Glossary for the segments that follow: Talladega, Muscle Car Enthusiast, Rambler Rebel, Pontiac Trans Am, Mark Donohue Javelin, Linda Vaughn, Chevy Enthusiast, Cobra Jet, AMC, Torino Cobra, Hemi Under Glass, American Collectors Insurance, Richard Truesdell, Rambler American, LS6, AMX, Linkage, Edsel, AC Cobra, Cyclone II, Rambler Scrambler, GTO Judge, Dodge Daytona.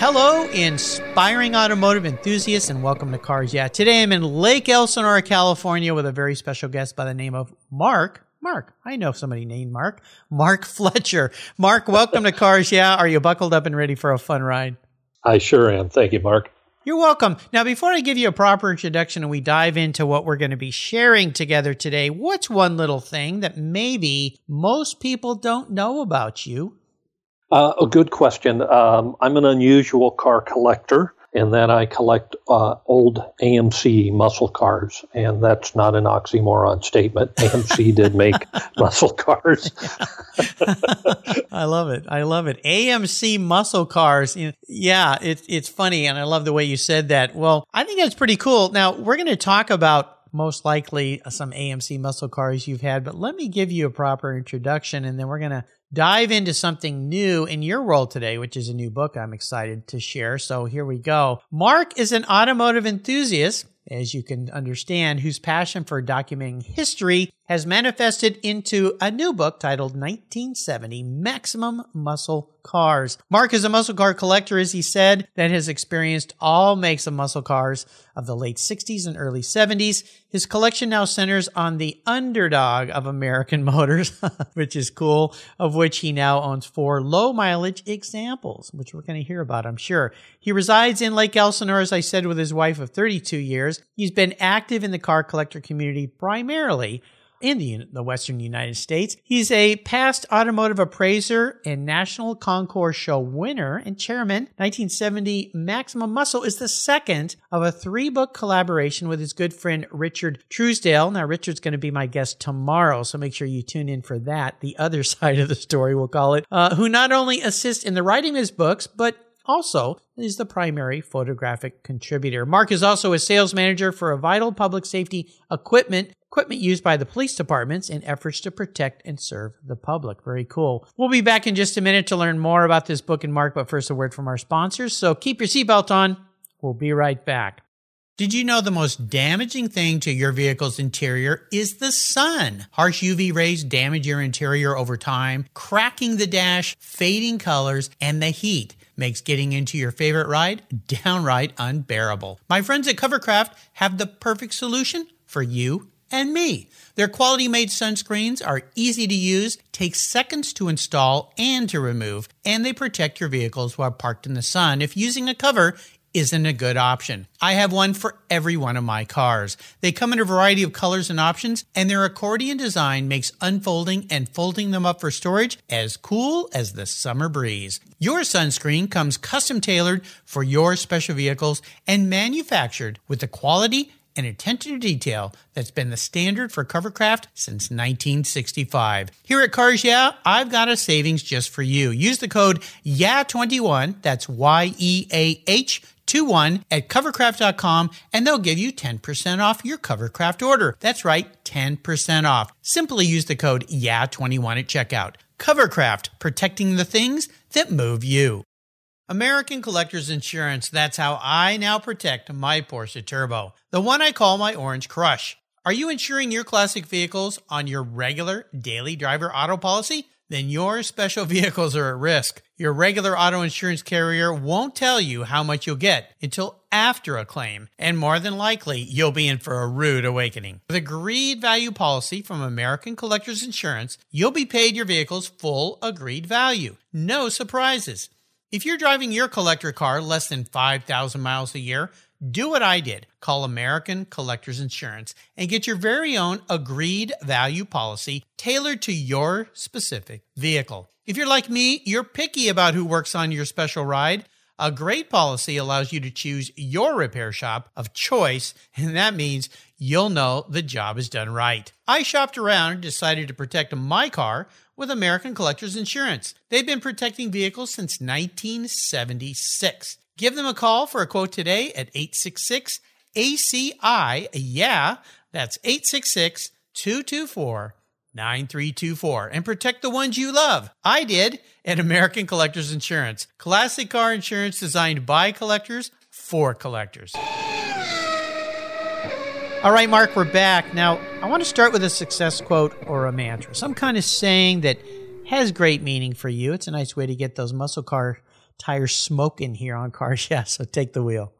Hello, inspiring automotive enthusiasts, and welcome to Cars Yeah. Today I'm in Lake Elsinore, California, with a very special guest by the name of Mark. I know somebody named Mark. Mark Fletcher. Mark, welcome to Cars Yeah. Are you buckled up and ready for a fun ride? I sure am. Thank you, Mark. You're welcome. Now, before I give you a proper introduction and we dive into what we're going to be sharing together today, what's one little thing that maybe most people don't know about you? A good question. I'm an unusual car collector, and that I collect old AMC muscle cars, and that's not an oxymoron statement. AMC did make muscle cars. I love it. AMC muscle cars. Yeah, it's funny, and I love the way you said that. Well, I think that's pretty cool. Now, we're going to talk about most likely some AMC muscle cars you've had, but let me give you a proper introduction, and then we're going to dive into something new in your world today, which is a new book I'm excited to share. So here we go. Mark is an automotive enthusiast, as you can understand, whose passion for documenting history has manifested into a new book titled 1970 Maximum Muscle Cars. Mark is a muscle car collector, as he said, that has experienced all makes of muscle cars of the late 60s and early 70s. His collection now centers on the underdog of American Motors, which is cool, of which he now owns 4 low-mileage examples, which we're going to hear about, I'm sure. He resides in Lake Elsinore, as I said, with his wife of 32 years. He's been active in the car collector community primarily in the Western United States. He's a past automotive appraiser and National Concours Show winner and chairman. 1970 Maximum Muscle is the second of a 3-book collaboration with his good friend Richard Truesdell. Now, Richard's going to be my guest tomorrow, so make sure you tune in for that. The other side of the story, we'll call it, who not only assists in the writing of his books, but also is the primary photographic contributor. Mark is also a sales manager for a vital public safety equipment used by the police departments in efforts to protect and serve the public. Very cool. We'll be back in just a minute to learn more about this book and Mark, but first a word from our sponsors. So keep your seatbelt on. We'll be right back. Did you know the most damaging thing to your vehicle's interior is the sun? Harsh UV rays damage your interior over time, cracking the dash, fading colors, and the heat makes getting into your favorite ride downright unbearable. My friends at Covercraft have the perfect solution for you and me. Their quality-made sunscreens are easy to use, take seconds to install and to remove, and they protect your vehicles while parked in the sun if using a cover isn't a good option. I have one for every one of my cars. They come in a variety of colors and options, and their accordion design makes unfolding and folding them up for storage as cool as the summer breeze. Your sunscreen comes custom-tailored for your special vehicles and manufactured with the quality and attention to detail that's been the standard for Covercraft since 1965. Here at Cars Yeah, I've got a savings just for you. Use the code YEAH21, that's YEAH21, at Covercraft.com, and they'll give you 10% off your Covercraft order. That's right, 10% off. Simply use the code YEAH21 at checkout. Covercraft, protecting the things that move you. American Collectors Insurance, that's how I now protect my Porsche Turbo, the one I call my Orange Crush. Are you insuring your classic vehicles on your regular daily driver auto policy? Then your special vehicles are at risk. Your regular auto insurance carrier won't tell you how much you'll get until after a claim, and more than likely, you'll be in for a rude awakening. With a agreed value policy from American Collectors Insurance, you'll be paid your vehicle's full agreed value. No surprises. If you're driving your collector car less than 5,000 miles a year, do what I did. Call American Collectors Insurance and get your very own agreed value policy tailored to your specific vehicle. If you're like me, you're picky about who works on your special ride. A great policy allows you to choose your repair shop of choice, and that means you'll know the job is done right. I shopped around and decided to protect my car with American Collectors Insurance. They've been protecting vehicles since 1976. Give them a call for a quote today at 866-ACI. Yeah, that's 866-224-9324. And protect the ones you love. I did at American Collectors Insurance. Classic car insurance designed by collectors for collectors. All right, Mark, we're back. Now, I want to start with a success quote or a mantra, some kind of saying that has great meaning for you. It's a nice way to get those muscle car tires smoking here on Cars Yeah, so take the wheel.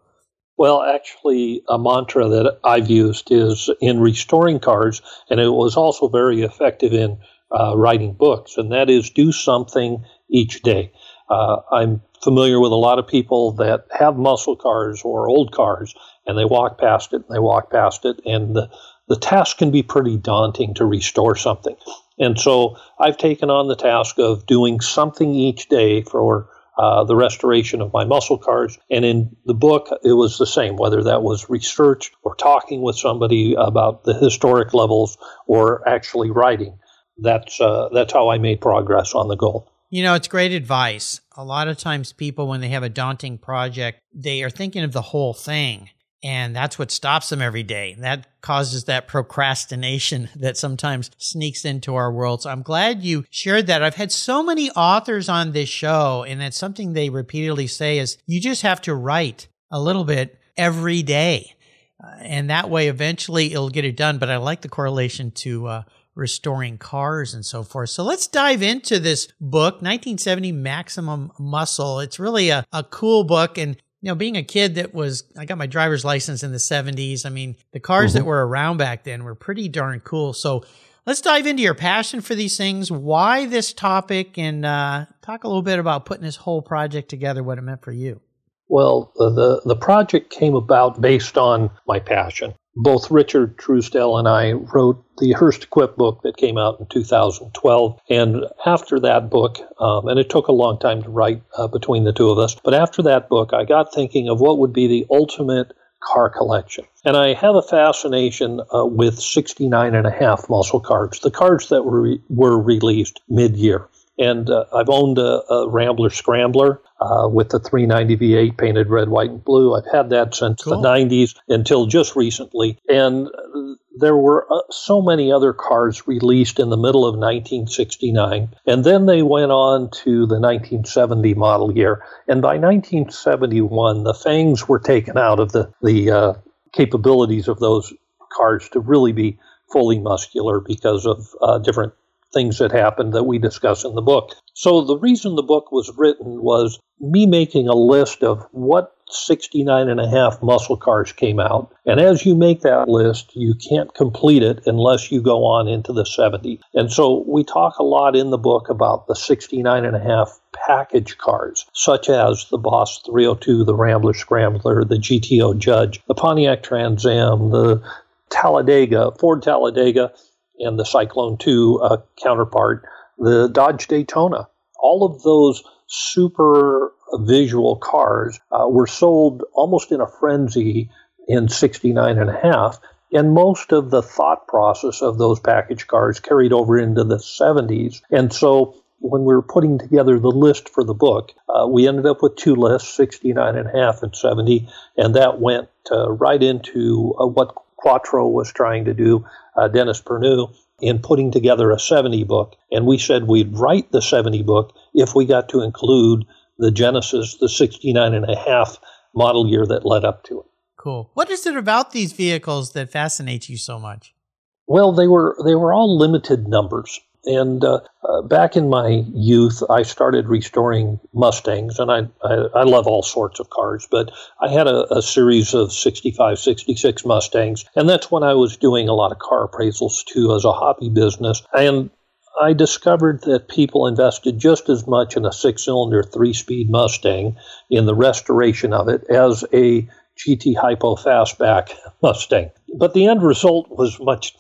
Well, actually, a mantra that I've used is in restoring cars, and it was also very effective in writing books, and that is do something each day. I'm familiar with a lot of people that have muscle cars or old cars, and they walk past it, and they walk past it, and the task can be pretty daunting to restore something. And so I've taken on the task of doing something each day for the restoration of my muscle cars. And in the book, it was the same, whether that was research or talking with somebody about the historic levels or actually writing. That's how I made progress on the goal. You know, it's great advice. A lot of times people, when they have a daunting project, they are thinking of the whole thing. And that's what stops them every day. That causes that procrastination that sometimes sneaks into our world. So I'm glad you shared that. I've had so many authors on this show, and that's something they repeatedly say is you just have to write a little bit every day. And that way, eventually, it'll get it done. But I like the correlation to restoring cars and so forth. So let's dive into this book, 1970 Maximum Muscle. It's really a cool book. And you know, being a kid I got my driver's license in the 70s. I mean, the cars that were around back then were pretty darn cool. So let's dive into your passion for these things, why this topic, and talk a little bit about putting this whole project together, what it meant for you. Well, the project came about based on my passion. Both Richard Truesdell and I wrote the Hurst Equipped book that came out in 2012. And after that book, and it took a long time to write between the two of us, but after that book, I got thinking of what would be the ultimate car collection. And I have a fascination with 69 and a half muscle cars, the cars that were released mid-year. And I've owned a Rambler Scrambler with the 390 V8 painted red, white, and blue. I've had that since the 90s until just recently. And there were so many other cars released in the middle of 1969. And then they went on to the 1970 model year. And by 1971, the fangs were taken out of the capabilities of those cars to really be fully muscular because of different things that happened that we discuss in the book. So the reason the book was written was me making a list of what 69 and a half muscle cars came out. And as you make that list, you can't complete it unless you go on into the 70s. And so we talk a lot in the book about the 69 and a half package cars, such as the Boss 302, the Rambler Scrambler, the GTO Judge, the Pontiac Trans Am, the Talladega, Ford Talladega, and the Cyclone II counterpart, the Dodge Daytona. All of those super visual cars were sold almost in a frenzy in 69 and a half, and most of the thought process of those package cars carried over into the 70s. And so when we were putting together the list for the book, we ended up with two lists, 69 and a half and 70, and that went right into what Quarto was trying to do, Dennis Perneau, in putting together a 70 book. And we said we'd write the 70 book if we got to include the Genesis, the 69 and a half model year that led up to it. Cool. What is it about these vehicles that fascinates you so much? Well, they were all limited numbers. And back in my youth, I started restoring Mustangs, and I love all sorts of cars, but I had a series of 65, 66 Mustangs, and that's when I was doing a lot of car appraisals, too, as a hobby business. And I discovered that people invested just as much in a six-cylinder, three-speed Mustang in the restoration of it as a GT Hypo Fastback Mustang. But the end result was much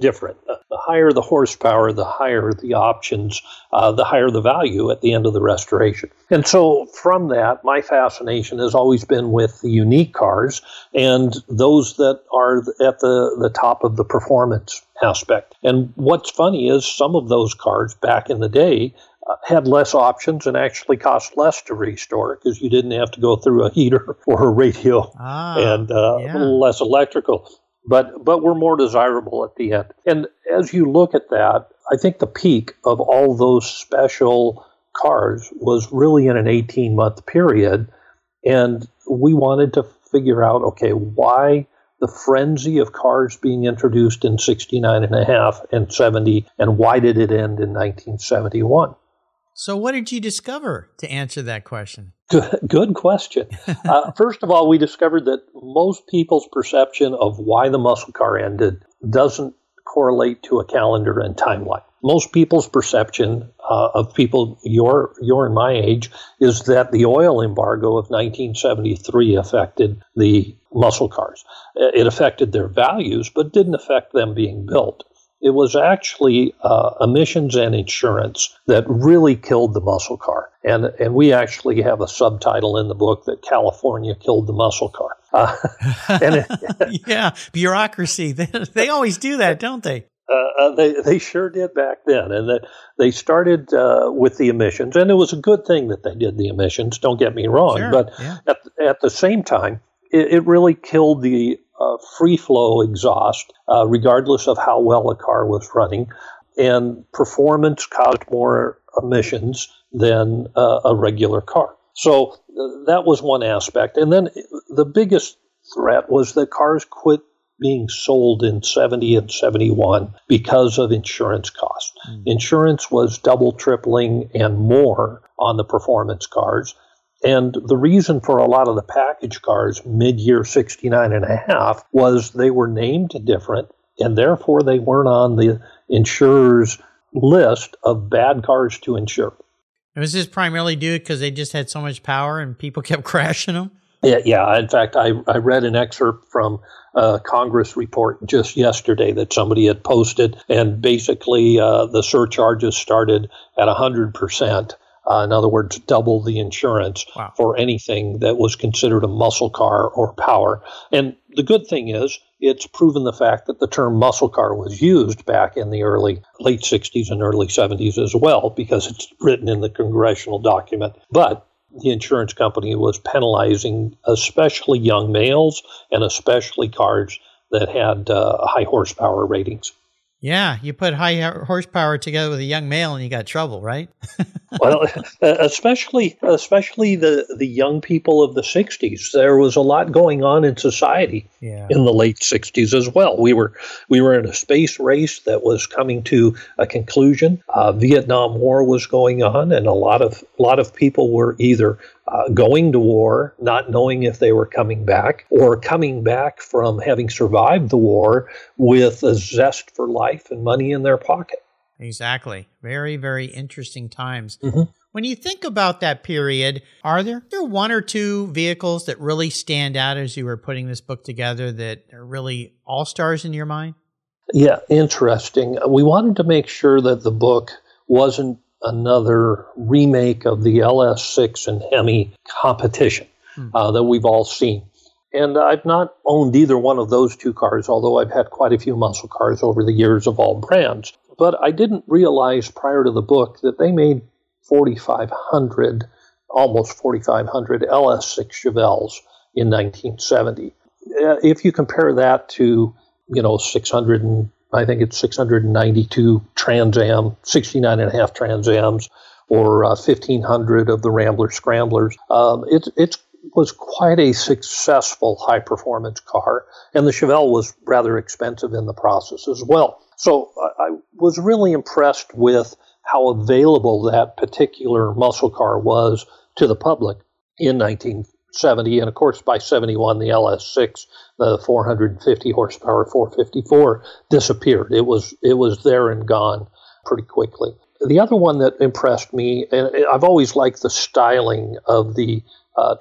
different. The higher the horsepower, the higher the options, the higher the value at the end of the restoration. And so from that, my fascination has always been with the unique cars and those that are at the top of the performance aspect. And what's funny is some of those cars back in the day had less options and actually cost less to restore because you didn't have to go through a heater or a radio and a little less electrical. But we're more desirable at the end. And as you look at that, I think the peak of all those special cars was really in an 18-month period. And we wanted to figure out, okay, why the frenzy of cars being introduced in 69 and a half and 70, and why did it end in 1971? So what did you discover to answer that question? Good question. First of all, we discovered that most people's perception of why the muscle car ended doesn't correlate to a calendar and timeline. Most people's perception of people your and my age is that the oil embargo of 1973 affected the muscle cars. It affected their values, but didn't affect them being built. It was actually emissions and insurance that really killed the muscle car. And we actually have a subtitle in the book that California killed the muscle car. Yeah, bureaucracy. They always do that, don't they? They sure did back then. And they started with the emissions. And it was a good thing that they did the emissions, don't get me wrong. Sure, but at the same time, it really killed the free flow exhaust, regardless of how well a car was running. And performance caused more emissions than a regular car. So that was one aspect. And then the biggest threat was that cars quit being sold in 70 and 71 because of insurance costs. Mm. Insurance was double, tripling, and more on the performance cars. And the reason for a lot of the package cars mid-year 69 and a half was they were named different, and therefore they weren't on the insurer's list of bad cars to insure. And was this primarily due because they just had so much power and people kept crashing them? Yeah. In fact, I read an excerpt from a Congress report just yesterday that somebody had posted, and basically the surcharges started at 100%. In other words, double the insurance for anything that was considered a muscle car or power. And the good thing is it's proven the fact that the term muscle car was used back in the late 60s and early 70s as well, because it's written in the congressional document. But the insurance company was penalizing especially young males and especially cars that had high horsepower ratings. Yeah, you put high horsepower together with a young male and you got trouble, right? Well, especially the young people of the 60s. There was a lot going on in society in the late 60s as well. We were in a space race that was coming to a conclusion. Vietnam War was going on, and a lot of people were either going to war, not knowing if they were coming back, or coming back from having survived the war with a zest for life and money in their pocket. Exactly. Very, very interesting times. Mm-hmm. When you think about that period, are there one or two vehicles that really stand out as you were putting this book together that are really all-stars in your mind? Yeah, interesting. We wanted to make sure that the book wasn't another remake of the LS6 and Hemi competition that we've all seen. And I've not owned either one of those two cars, although I've had quite a few muscle cars over the years of all brands. But I didn't realize prior to the book that they made 4,500, almost 4,500 LS6 Chevelles in 1970. If you compare that to, 692 Trans Am, 69 and a half Trans Ams, or 1,500 of the Rambler Scramblers. It was quite a successful high-performance car, and the Chevelle was rather expensive in the process as well. So I was really impressed with how available that particular muscle car was to the public in 1970, and of course by 71 the LS6, the 450 horsepower 454 disappeared. It was there and gone pretty quickly. The other one that impressed me, and I've always liked the styling of the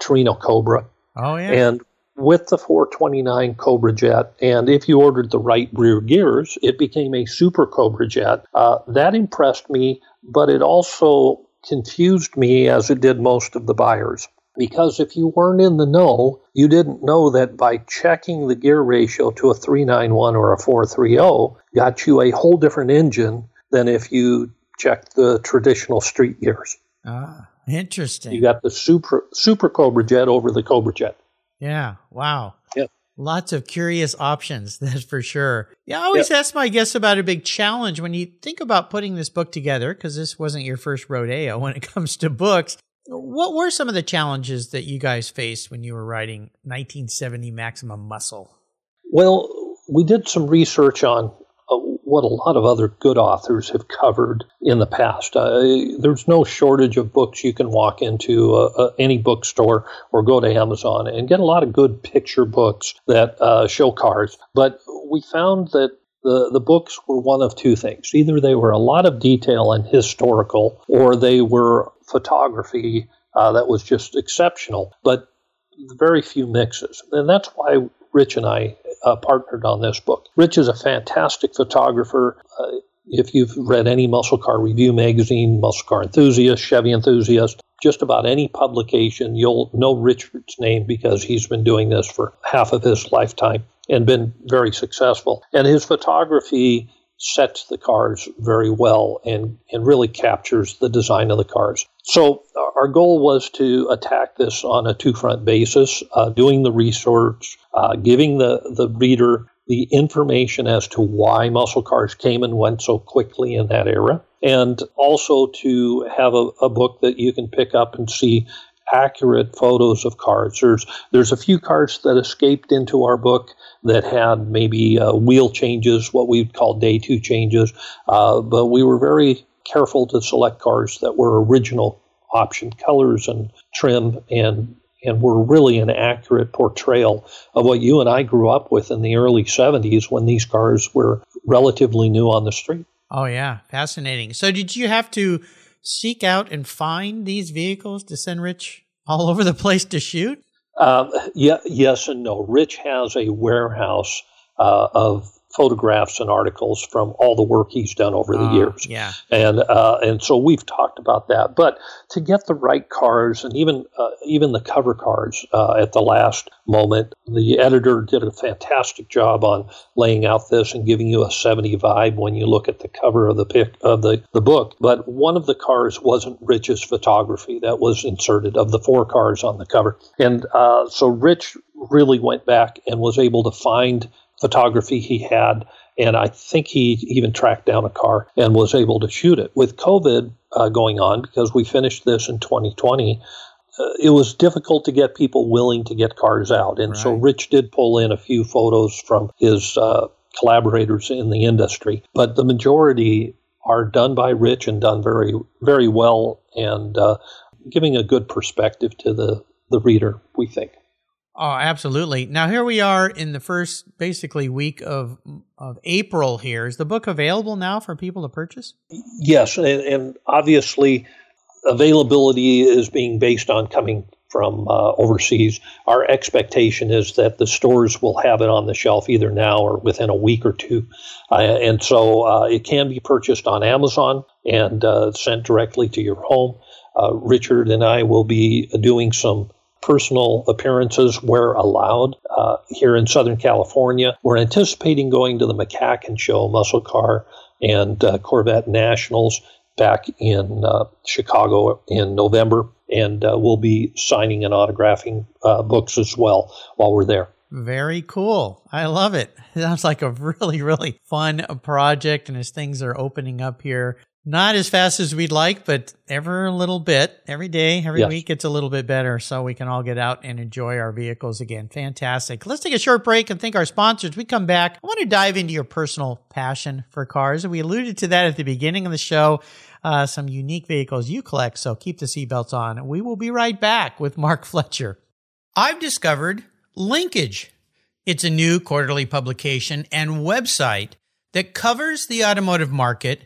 Torino Cobra. Oh yeah. And with the 429 Cobra Jet, and if you ordered the right rear gears, it became a Super Cobra Jet. That impressed me, but it also confused me as it did most of the buyers. Because if you weren't in the know, you didn't know that by checking the gear ratio to a 391 or a 430 got you a whole different engine than if you check the traditional street gears. Ah, interesting. You got the super Cobra Jet over the Cobra Jet. Yeah, wow. Yeah. Lots of curious options, that's for sure. Yeah, I always ask my guests about a big challenge when you think about putting this book together, because this wasn't your first rodeo when it comes to books. What were some of the challenges that you guys faced when you were writing 1970 Maximum Muscle? Well, we did some research on what a lot of other good authors have covered in the past. There's no shortage of books. You can walk into any bookstore or go to Amazon and get a lot of good picture books that show cars. But we found that the books were one of two things. Either they were a lot of detail and historical, or they were photography that was just exceptional, but very few mixes. And that's why Rich and I partnered on this book. Rich is a fantastic photographer. If you've read any Muscle Car Review magazine, Muscle Car Enthusiast, Chevy Enthusiast, just about any publication, you'll know Richard's name because he's been doing this for half of his lifetime and been very successful. And his photography sets the cars very well and really captures the design of the cars. So our goal was to attack this on a two-front basis, doing the research, giving the reader the information as to why muscle cars came and went so quickly in that era, and also to have a book that you can pick up and see accurate photos of cars. There's a few cars that escaped into our book that had maybe wheel changes, what we'd call day two changes, but we were very careful to select cars that were original option colors and trim and were really an accurate portrayal of what you and I grew up with in the early 70s when these cars were relatively new on the street. Oh, yeah. Fascinating. So did you have to seek out and find these vehicles to send Rich all over the place to shoot? Yes and no. Rich has a warehouse of photographs and articles from all the work he's done over the years. Yeah. And so we've talked about that. But to get the right cars and even the cover cars at the last moment, the editor did a fantastic job on laying out this and giving you a 70 vibe when you look at the cover of the book. But one of the cars wasn't Rich's photography that was inserted of the four cars on the cover. And so Rich really went back and was able to find photography he had, and I think he even tracked down a car and was able to shoot it. With COVID going on, because we finished this in 2020, it was difficult to get people willing to get cars out. And so Rich did pull in a few photos from his collaborators in the industry, but the majority are done by Rich and done very, very well and giving a good perspective to the reader, we think. Oh, absolutely. Now, here we are in the first, basically, week of April here. Is the book available now for people to purchase? Yes, and obviously, availability is being based on coming from overseas. Our expectation is that the stores will have it on the shelf either now or within a week or two. And so it can be purchased on Amazon and sent directly to your home. Richard and I will be doing some personal appearances where allowed here in Southern California. We're anticipating going to the McCacken Show, Muscle Car, and Corvette Nationals back in Chicago in November, and we'll be signing and autographing books as well while we're there. Very cool. I love it. It sounds like a really, really fun project, and as things are opening up here, not as fast as we'd like, but every little bit, every day, every week, it's a little bit better so we can all get out and enjoy our vehicles again. Fantastic. Let's take a short break and thank our sponsors. We come back. I want to dive into your personal passion for cars. We alluded to that at the beginning of the show, some unique vehicles you collect, so keep the seatbelts on. We will be right back with Mark Fletcher. I've discovered Linkage. It's a new quarterly publication and website that covers the automotive market,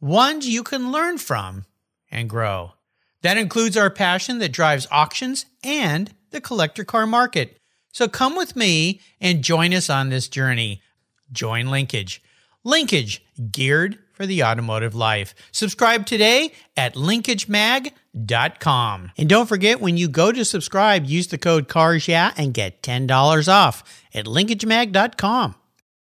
Ones you can learn from and grow. That includes our passion that drives auctions and the collector car market. So come with me and join us on this journey. Join Linkage. Linkage, geared for the automotive life. Subscribe today at linkagemag.com. And don't forget, when you go to subscribe, use the code Cars Yeah and get $10 off at linkagemag.com.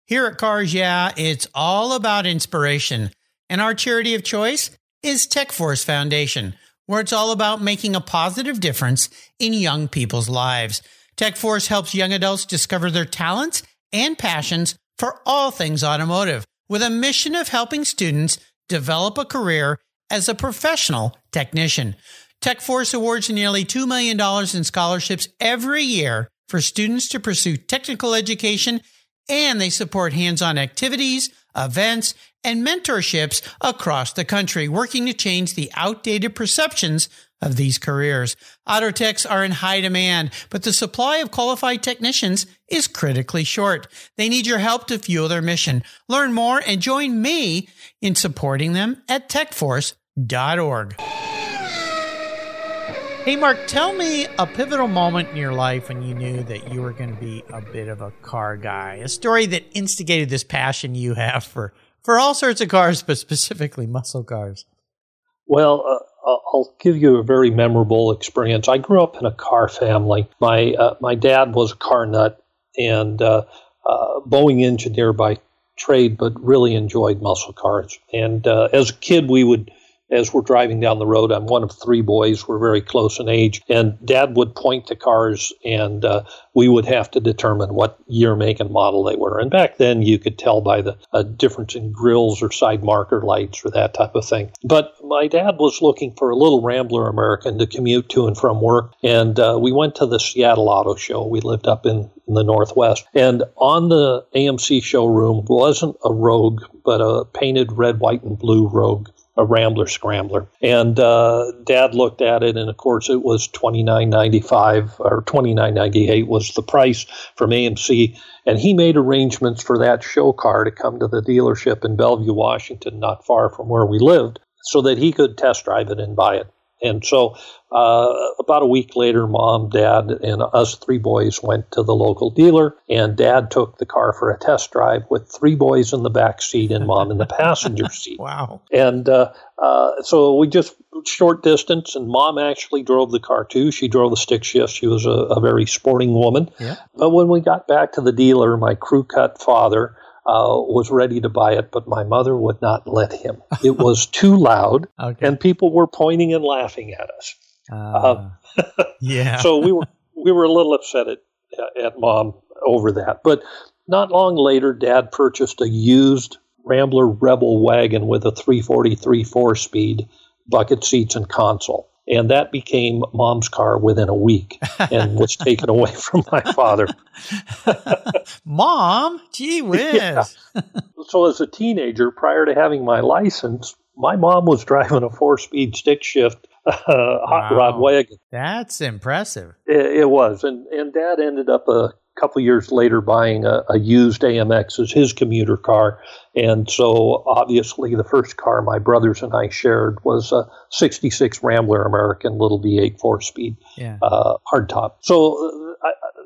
Here at Cars Yeah, it's all about inspiration. And our charity of choice is TechForce Foundation, where it's all about making a positive difference in young people's lives. TechForce helps young adults discover their talents and passions for all things automotive, with a mission of helping students develop a career as a professional technician. TechForce awards nearly $2 million in scholarships every year for students to pursue technical education, and they support hands-on activities, events, and mentorships across the country, working to change the outdated perceptions of these careers. Auto techs are in high demand, but the supply of qualified technicians is critically short. They need your help to fuel their mission. Learn more and join me in supporting them at techforce.org. Hey, Mark, tell me a pivotal moment in your life when you knew that you were going to be a bit of a car guy, a story that instigated this passion you have for all sorts of cars, but specifically muscle cars. Well, I'll give you a very memorable experience. I grew up in a car family. My dad was a car nut and Boeing engineer by trade, but really enjoyed muscle cars. And as a kid, we would, as we're driving down the road, I'm one of three boys. We're very close in age. And Dad would point to cars, and we would have to determine what year, make, and model they were. And back then, you could tell by the difference in grills or side marker lights or that type of thing. But my dad was looking for a little Rambler American to commute to and from work. And we went to the Seattle Auto Show. We lived up in the Northwest. And on the AMC showroom wasn't a Rogue, but a painted red, white, and blue Rogue, a Rambler Scrambler. And Dad looked at it, and of course it was $29.95 or $29.98 was the price from AMC. And he made arrangements for that show car to come to the dealership in Bellevue, Washington, not far from where we lived, so that he could test drive it and buy it. And so about a week later, Mom, Dad, and us three boys went to the local dealer, and Dad took the car for a test drive with three boys in the back seat and Mom in the passenger seat. Wow. And so we just short distance, and Mom actually drove the car too. She drove the stick shift. She was a very sporting woman. Yeah. But when we got back to the dealer, my crew cut father was ready to buy it, but my mother would not let him. It was too loud, okay, and people were pointing and laughing at us. Yeah. So we were a little upset at Mom over that. But not long later, Dad purchased a used Rambler Rebel wagon with a 343 4-speed, bucket seats, and console. And that became Mom's car within a week and was taken away from my father. Mom? Gee whiz. Yeah. So as a teenager, prior to having my license, my mom was driving a 4-speed stick shift hot rod wagon. That's impressive. It was. And Dad ended up a couple years later buying a used AMX as his commuter car. And so obviously the first car my brothers and I shared was a 66 Rambler American little V8 4-speed hardtop. So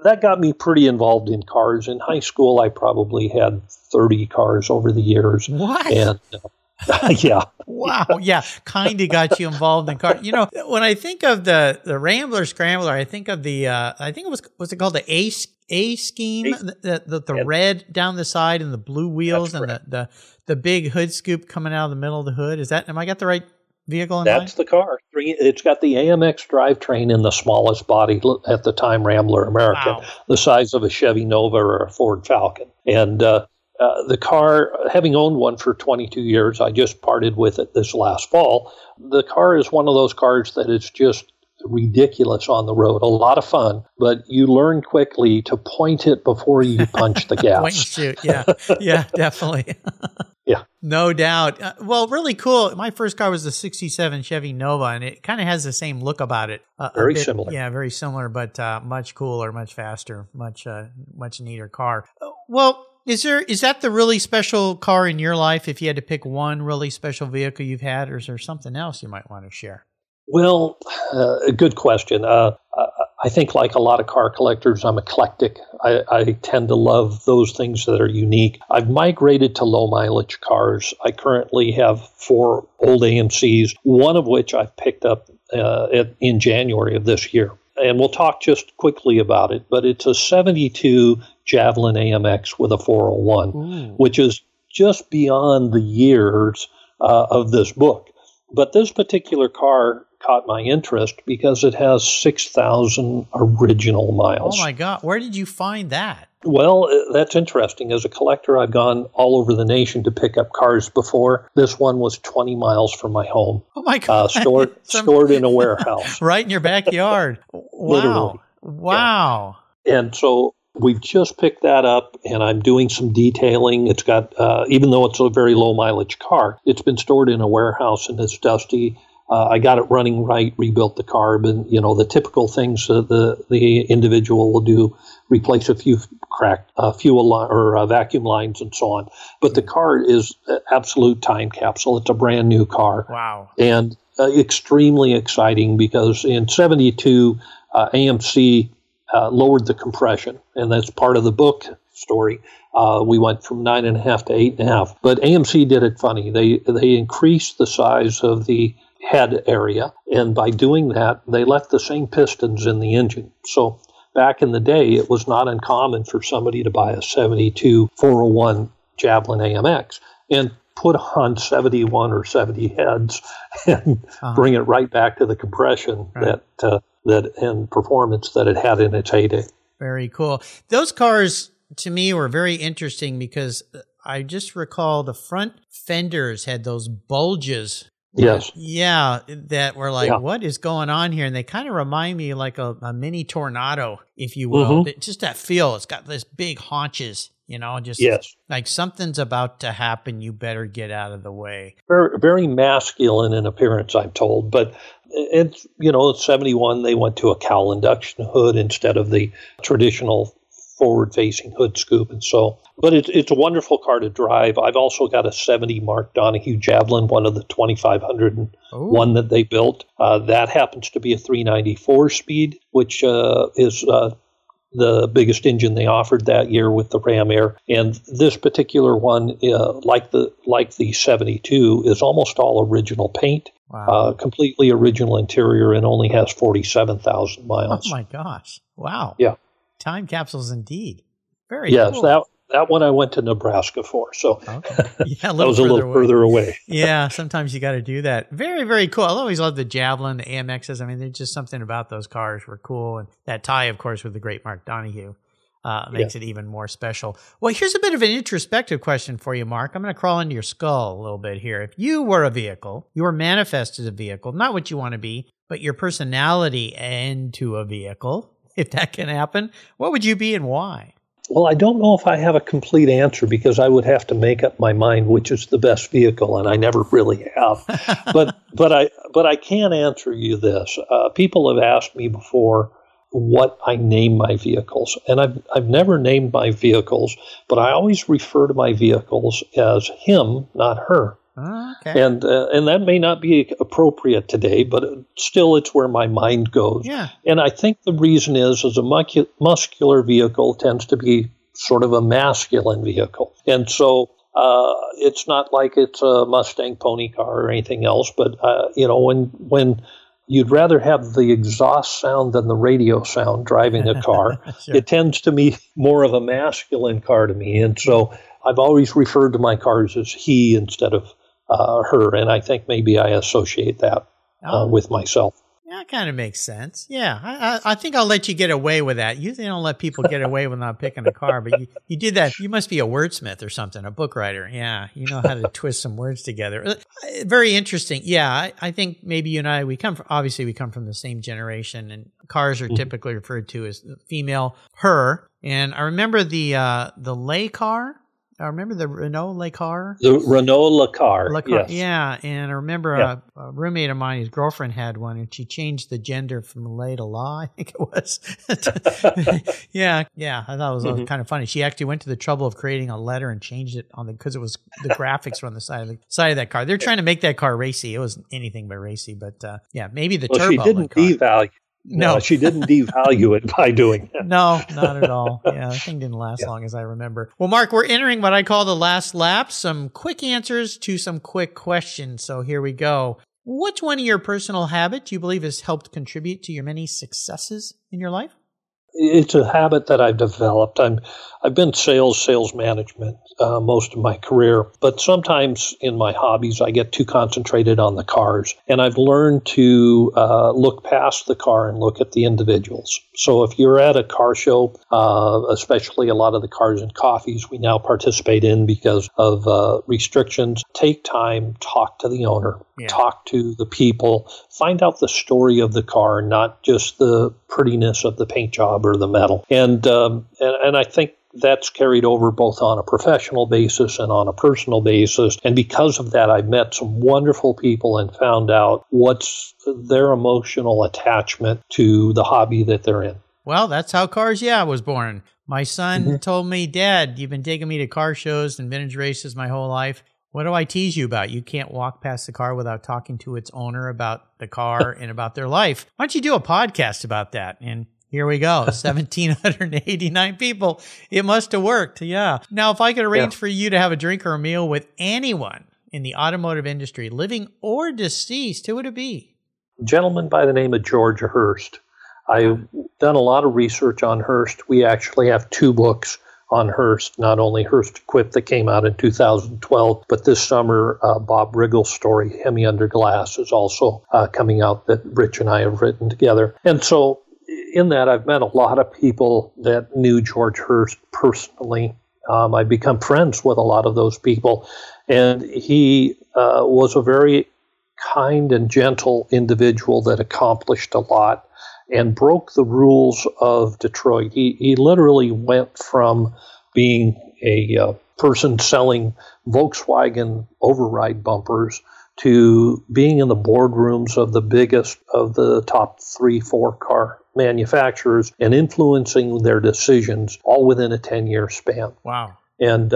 that got me pretty involved in cars. In high school, I probably had 30 cars over the years. What? And, yeah. Wow. Yeah. Kind of got you involved in cars. You know, when I think of the Rambler Scrambler, I think of the, I think it was it called the A scheme, the red down the side and the blue wheels and the big hood scoop coming out of the middle of the hood. Is that, am I got the right vehicle in mind? That's the car. It's got the AMX drivetrain in the smallest body at the time, Rambler American, the size of a Chevy Nova or a Ford Falcon. And, the car, having owned one for 22 years, I just parted with it this last fall. The car is one of those cars that is just ridiculous on the road. A lot of fun, but you learn quickly to point it before you punch the gas. Point shoot, yeah. Yeah, definitely. Yeah. No doubt. Well, really cool. My first car was the 67 Chevy Nova, and it kind of has the same look about it. Very bit similar. Yeah, very similar, but much cooler, much faster, much neater car. Well, Is that the really special car in your life? If you had to pick one really special vehicle you've had, or is there something else you might want to share? Well, good question. I think like a lot of car collectors, I'm eclectic. I tend to love those things that are unique. I've migrated to low mileage cars. I currently have 4 old AMCs, one of which I've picked up in January of this year. And we'll talk just quickly about it, but it's a 72 Javelin AMX with a 401, which is just beyond the years of this book. But this particular car caught my interest because it has 6,000 original miles. Oh, my God. Where did you find that? Well, that's interesting. As a collector, I've gone all over the nation to pick up cars before. This one was 20 miles from my home. Oh, my God. Stored in a warehouse. Right in your backyard. Wow. Wow. Yeah. And so we've just picked that up, and I'm doing some detailing. It's got, even though it's a very low mileage car, it's been stored in a warehouse, and it's dusty. I got it running right, rebuilt the carb, and, you know, the typical things that the individual will do, replace a few cracked vacuum lines and so on. But the car is an absolute time capsule. It's a brand new car. Wow. And extremely exciting because in 72, AMC lowered the compression, and that's part of the book story. We went from 9.5 to 8.5. But AMC did it funny. They increased the size of the head area, and by doing that, they left the same pistons in the engine. So back in the day, it was not uncommon for somebody to buy a 72 401 Javelin AMX and put on 71 or 70 heads and bring it right back to the compression that and performance that it had in its heyday. Very cool. Those cars, to me, were very interesting because I just recall the front fenders had those bulges. Yes. Yeah, that were like, what is going on here? And they kind of remind me like a mini tornado, if you will. Mm-hmm. Just that feel. It's got this big haunches, you know, just like something's about to happen. You better get out of the way. Very, very masculine in appearance, I'm told. But it's, you know, in 71, they went to a cowl induction hood instead of the traditional forward-facing hood scoop and so. But it's a wonderful car to drive. I've also got a 70 Mark Donohue Javelin, one of the 2501 that they built. That happens to be a 394 speed, which is the biggest engine they offered that year with the Ram Air. And this particular one, like the 72, is almost all original paint. Wow. Completely original interior, and only has 47,000 miles. Oh, my gosh. Wow. Yeah. Time capsules indeed. Very cool. That one I went to Nebraska for. So that was a little further away. Yeah, sometimes you got to do that. Very, very cool. I always loved the Javelin, the AMXs. I mean, there's just something about those cars were cool. And that tie, of course, with the great Mark Donohue makes it even more special. Well, here's a bit of an introspective question for you, Mark. I'm going to crawl into your skull a little bit here. If you were a vehicle, you were manifested as a vehicle, not what you want to be, but your personality into a vehicle, if that can happen, what would you be and why? Well, I don't know if I have a complete answer because I would have to make up my mind which is the best vehicle, and I never really have. but I can answer you this. People have asked me before what I name my vehicles, and I've never named my vehicles, but I always refer to my vehicles as him, not her. Oh, okay. And that may not be appropriate today, but still it's where my mind goes. Yeah. And I think the reason is a muscular vehicle tends to be sort of a masculine vehicle. And so it's not like it's a Mustang pony car or anything else, but, you know, when you'd rather have the exhaust sound than the radio sound driving a car, it tends to be more of a masculine car to me. And so I've always referred to my cars as he instead of her, and I think maybe I associate that with myself. Yeah, that kind of makes sense. Yeah, I think I'll let you get away with that. You don't let people get away with not picking a car, but you did that. You must be a wordsmith or something, a book writer. Yeah, you know how to twist some words together. Very interesting. Yeah, I think maybe you and I, we come from the same generation, and cars are typically referred to as female, her. And I remember the Le Car. I remember the Renault Le Car. The Renault Le Car, yes. Yeah, and I remember a roommate of mine, his girlfriend had one, and she changed the gender from Le to La, I think it was. Yeah, I thought it was kind of funny. She actually went to the trouble of creating a letter and changed it on because it was the graphics were on the side of that car. They're trying to make that car racy. It wasn't anything but racy, but maybe the turbo. She didn't devalue. No, she didn't devalue it by doing that. No, not at all. Yeah, the thing didn't last long as I remember. Well, Mark, we're entering what I call the last lap, some quick answers to some quick questions. So here we go. What's one of your personal habits you believe has helped contribute to your many successes in your life? It's a habit that I've developed. I've been sales management most of my career, but sometimes in my hobbies I get too concentrated on the cars, and I've learned to look past the car and look at the individuals. So if you're at a car show, especially a lot of the cars and coffees we now participate in because of restrictions, take time, talk to the owner, talk to the people, find out the story of the car, not just the prettiness of the paint job or the metal. And I think that's carried over both on a professional basis and on a personal basis. And because of that, I've met some wonderful people and found out what's their emotional attachment to the hobby that they're in. Well, that's how Cars Yeah! was born. My son told me, Dad, you've been taking me to car shows and vintage races my whole life. What do I tease you about? You can't walk past the car without talking to its owner about the car and about their life. Why don't you do a podcast about that? And here we go, 1,789 people. It must have worked, yeah. Now, if I could arrange for you to have a drink or a meal with anyone in the automotive industry, living or deceased, who would it be? A gentleman by the name of George Hurst. I've done a lot of research on Hurst. We actually have two books on Hurst, not only Hurst Equipped that came out in 2012, but this summer, Bob Riggle's story, Hemi Under Glass, is also coming out that Rich and I have written together. And so in that, I've met a lot of people that knew George Hurst personally. I've become friends with a lot of those people. And he was a very kind and gentle individual that accomplished a lot and broke the rules of Detroit. He literally went from being a person selling Volkswagen override bumpers to being in the boardrooms of the biggest of the top 3-4 car manufacturers and influencing their decisions all within a 10-year span. Wow. And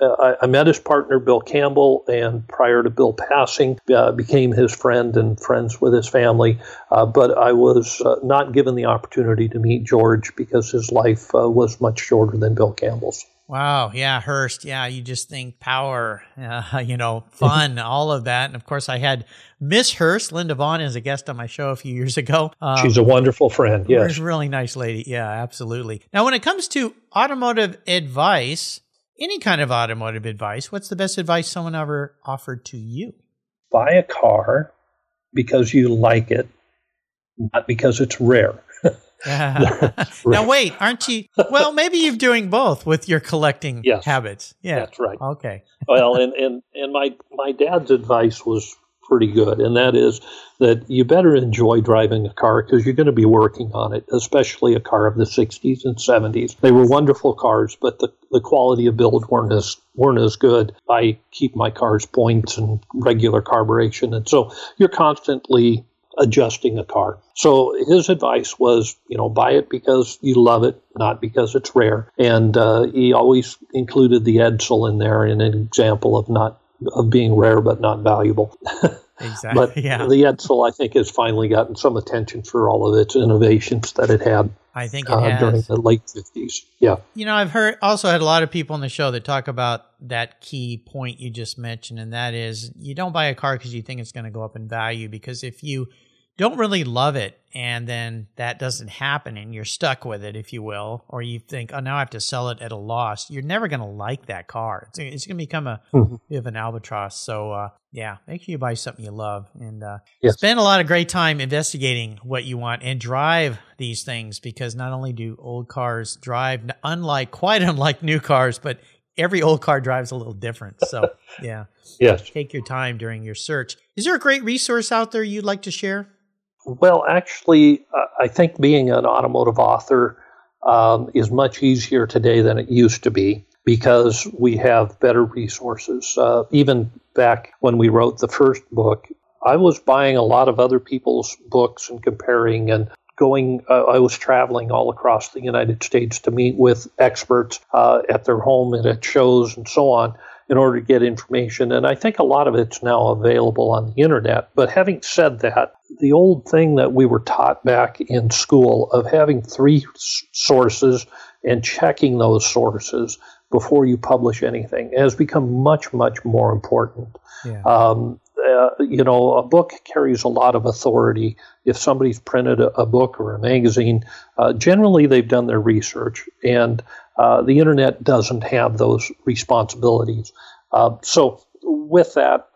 I met his partner, Bill Campbell, and prior to Bill passing, became his friend and friends with his family. But I was not given the opportunity to meet George because his life was much shorter than Bill Campbell's. Wow. Yeah. Hurst. Yeah. You just think power, fun, all of that. And of course I had Miss Hurst, Linda Vaughn, as a guest on my show a few years ago. She's a wonderful friend. Yes. She's a really nice lady. Yeah, absolutely. Now, when it comes to automotive advice, any kind of automotive advice, what's the best advice someone ever offered to you? Buy a car because you like it, not because it's rare. Now, wait, aren't you? Well, maybe you're doing both with your collecting habits. Yeah, that's right. Okay. Well, and my dad's advice was pretty good, and that is that you better enjoy driving a car because you're going to be working on it, especially a car of the 60s and 70s. They were wonderful cars, but the quality of build weren't as good. I keep my car's points and regular carburation, and so you're constantly adjusting a car. So his advice was, buy it because you love it, not because it's rare. And he always included the Edsel in there in an example of being rare but not valuable. Exactly. But the Edsel, I think, has finally gotten some attention for all of its innovations that it had. I think it has. During the late 50s. Yeah. I've had a lot of people on the show that talk about that key point you just mentioned, and that is you don't buy a car because you think it's going to go up in value, because if you don't really love it and then that doesn't happen and you're stuck with it, if you will, or you think, oh, now I have to sell it at a loss, you're never going to like that car. It's going to become a bit of an albatross. So make sure you buy something you love and spend a lot of great time investigating what you want and drive these things, because not only do old cars drive quite unlike new cars, but every old car drives a little different. So take your time during your search. Is there a great resource out there you'd like to share? Well, actually, I think being an automotive author is much easier today than it used to be. because we have better resources. Even back when we wrote the first book, I was buying a lot of other people's books and comparing and going. I was traveling all across the United States to meet with experts at their home and at shows and so on in order to get information. And I think a lot of it's now available on the internet. But having said that, the old thing that we were taught back in school of having three sources and checking those sources before you publish anything has become much, much more important. Yeah. You know, a book carries a lot of authority. If somebody's printed a book or a magazine, generally they've done their research, and the internet doesn't have those responsibilities. So with that,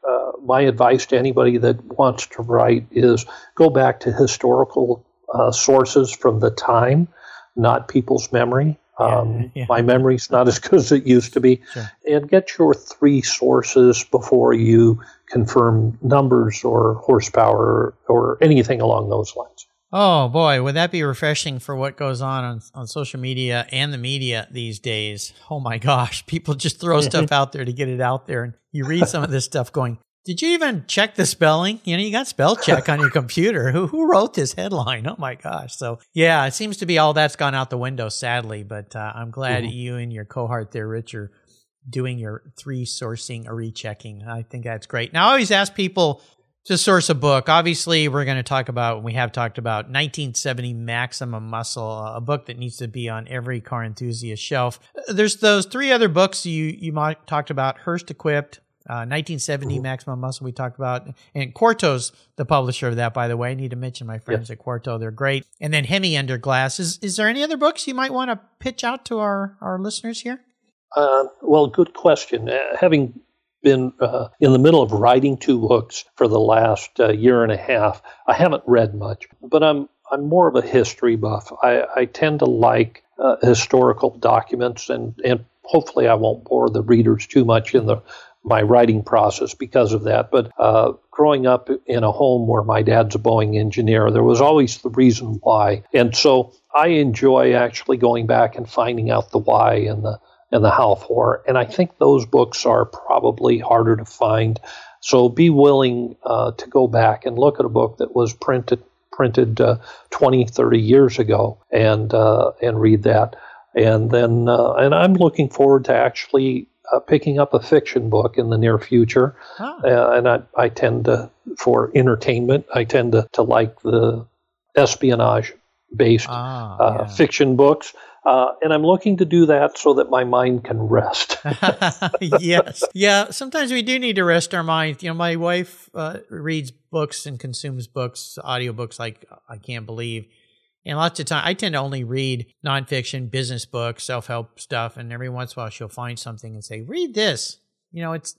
my advice to anybody that wants to write is go back to historical sources from the time, not people's memory. My memory's not as good as it used to be. Sure. And get your three sources before you confirm numbers or horsepower or anything along those lines. Oh, boy, would that be refreshing for what goes on social media and the media these days. Oh, my gosh, people just throw stuff out there to get it out there. And you read some of this stuff going, did you even check the spelling? You know, you got spell check on your computer. Who wrote this headline? Oh, my gosh. So, yeah, it seems to be all that's gone out the window, sadly. But I'm glad you and your cohort there, Rich, are doing your three sourcing or rechecking. I think that's great. Now, I always ask people to source a book. Obviously, we're going to talk about, we have talked about 1970 Maximum Muscle, a book that needs to be on every car enthusiast shelf. There's those three other books you talked about, Hurst Equipped, 1970 Maximum Muscle we talked about, and Quarto's the publisher of that, by the way. I need to mention my friends at Quarto. They're great. And then Hemi Under Glass. Is there any other books you might want to pitch out to our listeners here? Well, good question. Having been in the middle of writing two books for the last year and a half, I haven't read much, but I'm more of a history buff. I tend to like historical documents, and hopefully I won't bore the readers too much in my writing process because of that. But growing up in a home where my dad's a Boeing engineer, there was always the reason why. And so I enjoy actually going back and finding out the why and the how for. And I think those books are probably harder to find. So be willing to go back and look at a book that was printed 20, 30 years ago and read that. And then and I'm looking forward to actually picking up a fiction book in the near future. And I tend to, for entertainment, I tend to like the espionage-based fiction books. And I'm looking to do that so that my mind can rest. Yes. Yeah. Sometimes we do need to rest our minds. You know, my wife reads books and consumes books, audiobooks like I Can't Believe. And lots of time, I tend to only read nonfiction, business books, self-help stuff. And every once in a while, she'll find something and say, read this. You know, it's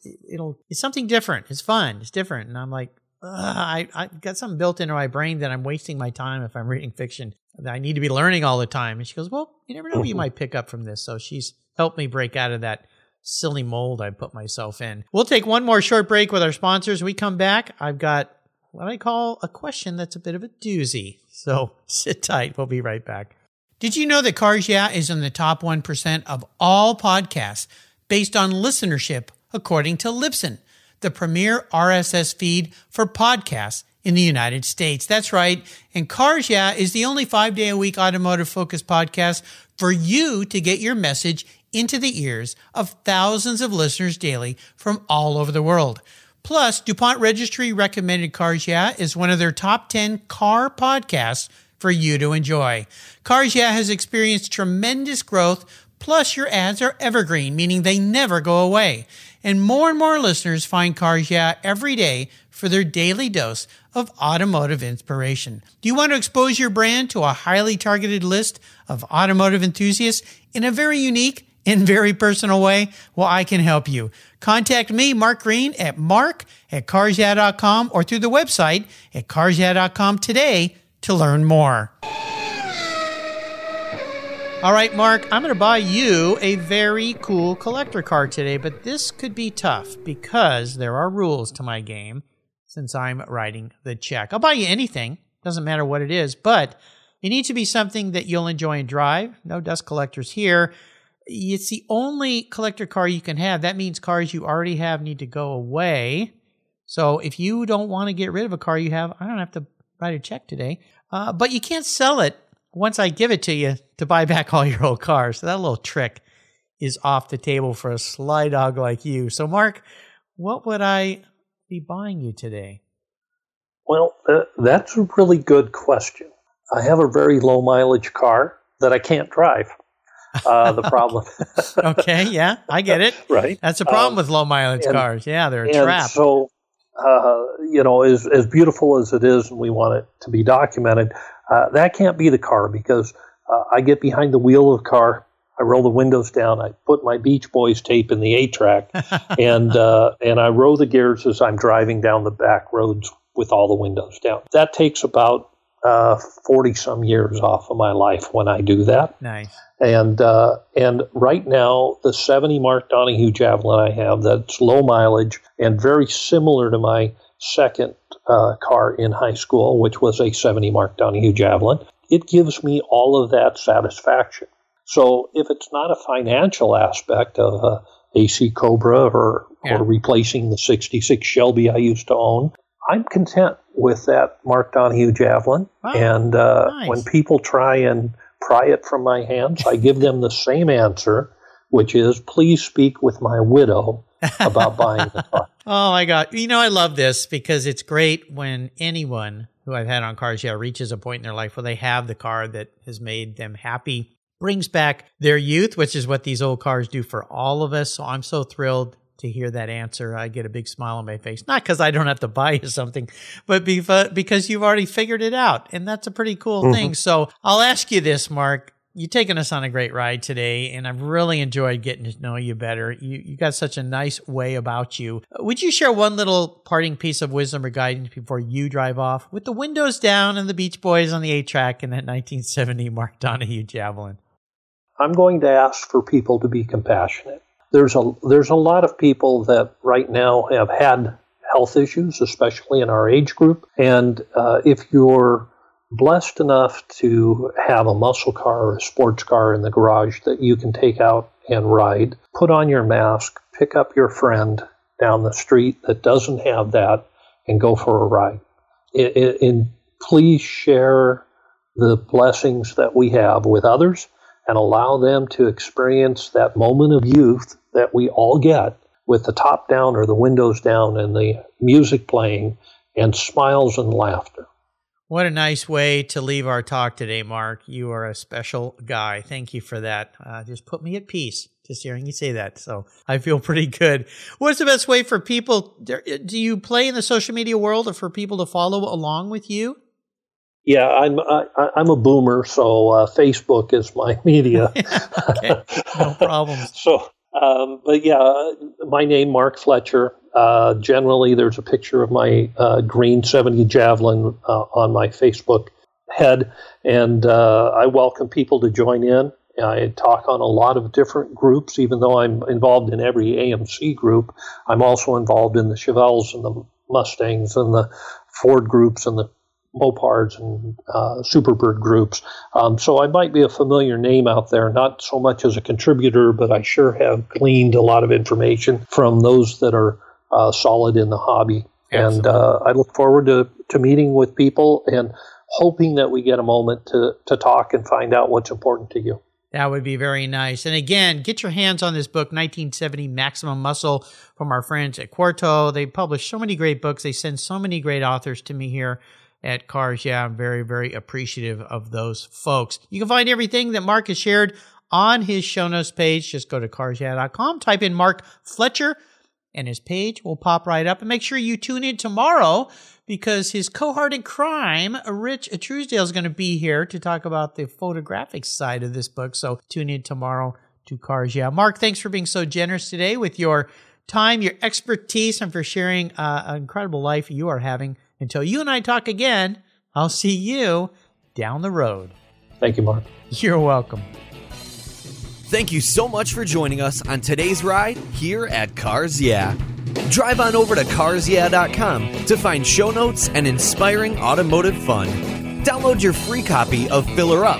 something different. It's fun. It's different. And I'm like, I got something built into my brain that I'm wasting my time if I'm reading fiction. I need to be learning all the time. And she goes, well, you never know what you might pick up from this. So she's helped me break out of that silly mold I put myself in. We'll take one more short break with our sponsors. When we come back, I've got what I call a question that's a bit of a doozy. So sit tight. We'll be right back. Did you know that Cars Yeah! is in the top 1% of all podcasts based on listenership, according to Libsyn, the premier RSS feed for podcasts in the United States? That's right. And Cars Yeah! is the only 5-day-a-week automotive-focused podcast for you to get your message into the ears of thousands of listeners daily from all over the world. Plus, DuPont Registry recommended Cars Yeah! is one of their top 10 car podcasts for you to enjoy. Cars Yeah! has experienced tremendous growth, plus your ads are evergreen, meaning they never go away. And more listeners find Cars Yeah! every day for their daily dose of automotive inspiration. Do you want to expose your brand to a highly targeted list of automotive enthusiasts in a very unique in very personal way? Well, I can help you. Contact me, Mark Green, at mark@carsyeah.com or through the website at carsyeah.com today to learn more. All right, Mark, I'm going to buy you a very cool collector car today, but this could be tough because there are rules to my game since I'm writing the check. I'll buy you anything, doesn't matter what it is, but it needs to be something that you'll enjoy and drive. No dust collectors here. It's the only collector car you can have. That means cars you already have need to go away. So if you don't want to get rid of a car you have, I don't have to write a check today. But you can't sell it once I give it to you to buy back all your old cars. So that little trick is off the table for a sly dog like you. So, Mark, what would I be buying you today? Well, that's a really good question. I have a very low mileage car that I can't drive. The problem. Okay, yeah, I get it. Right. That's the problem with low mileage cars. Yeah, they're a trap. So, as beautiful as it is and we want it to be documented, that can't be the car because I get behind the wheel of the car, I roll the windows down, I put my Beach Boys tape in the 8-track, and I row the gears as I'm driving down the back roads with all the windows down. That takes about 40-some years off of my life when I do that. Nice. And right now, the 70 Mark Donohue Javelin I have, that's low mileage and very similar to my second car in high school, which was a 70 Mark Donohue Javelin. It gives me all of that satisfaction. So if it's not a financial aspect of AC Cobra or replacing the 66 Shelby I used to own, I'm content with that Mark Donohue Javelin, nice. When people try and pry it from my hands, I give them the same answer, which is, please speak with my widow about buying the car. Oh, my God. You know, I love this because it's great when anyone who I've had on Cars Yeah reaches a point in their life where they have the car that has made them happy, brings back their youth, which is what these old cars do for all of us. So I'm so thrilled to hear that answer. I get a big smile on my face. Not because I don't have to buy you something, but because you've already figured it out. And that's a pretty cool thing. So I'll ask you this, Mark. You've taken us on a great ride today, and I've really enjoyed getting to know you better. You got such a nice way about you. Would you share one little parting piece of wisdom or guidance before you drive off with the windows down and the Beach Boys on the 8-track and that 1970 Mark Donohue Javelin? I'm going to ask for people to be compassionate. There's a lot of people that right now have had health issues, especially in our age group. And if you're blessed enough to have a muscle car or a sports car in the garage that you can take out and ride, put on your mask, pick up your friend down the street that doesn't have that, and go for a ride. And please share the blessings that we have with others and allow them to experience that moment of youth that we all get with the top down or the windows down and the music playing and smiles and laughter. What a nice way to leave our talk today, Mark. You are a special guy. Thank you for that. Just put me at peace just hearing you say that. So I feel pretty good. What's the best way for people? Do you play in the social media world or for people to follow along with you? Yeah, I'm a boomer, so Facebook is my media. Okay, no problem. So, but yeah, my name, Mark Fletcher. Generally, there's a picture of my green 70 Javelin on my Facebook head, and I welcome people to join in. I talk on a lot of different groups, even though I'm involved in every AMC group. I'm also involved in the Chevelles and the Mustangs and the Ford groups and the Mopards and Superbird groups. So I might be a familiar name out there, not so much as a contributor, but I sure have gleaned a lot of information from those that are solid in the hobby. Excellent. And I look forward to meeting with people and hoping that we get a moment to talk and find out what's important to you. That would be very nice. And again, get your hands on this book, 1970 Maximum Muscle, from our friends at Quarto. They publish so many great books. They send so many great authors to me here at Cars Yeah. I'm very, very appreciative of those folks. You can find everything that Mark has shared on his show notes page. Just go to carsyeah.com, type in Mark Fletcher, and his page will pop right up. And make sure you tune in tomorrow because his cohort in crime, Rich Truesdell, is going to be here to talk about the photographic side of this book. So tune in tomorrow to Cars Yeah. Mark, thanks for being so generous today with your time, your expertise, and for sharing an incredible life you are having. Until you and I talk again, I'll see you down the road. Thank you, Mark. You're welcome. Thank you so much for joining us on today's ride here at Cars Yeah. Drive on over to carsyeah.com to find show notes and inspiring automotive fun. Download your free copy of Filler Up,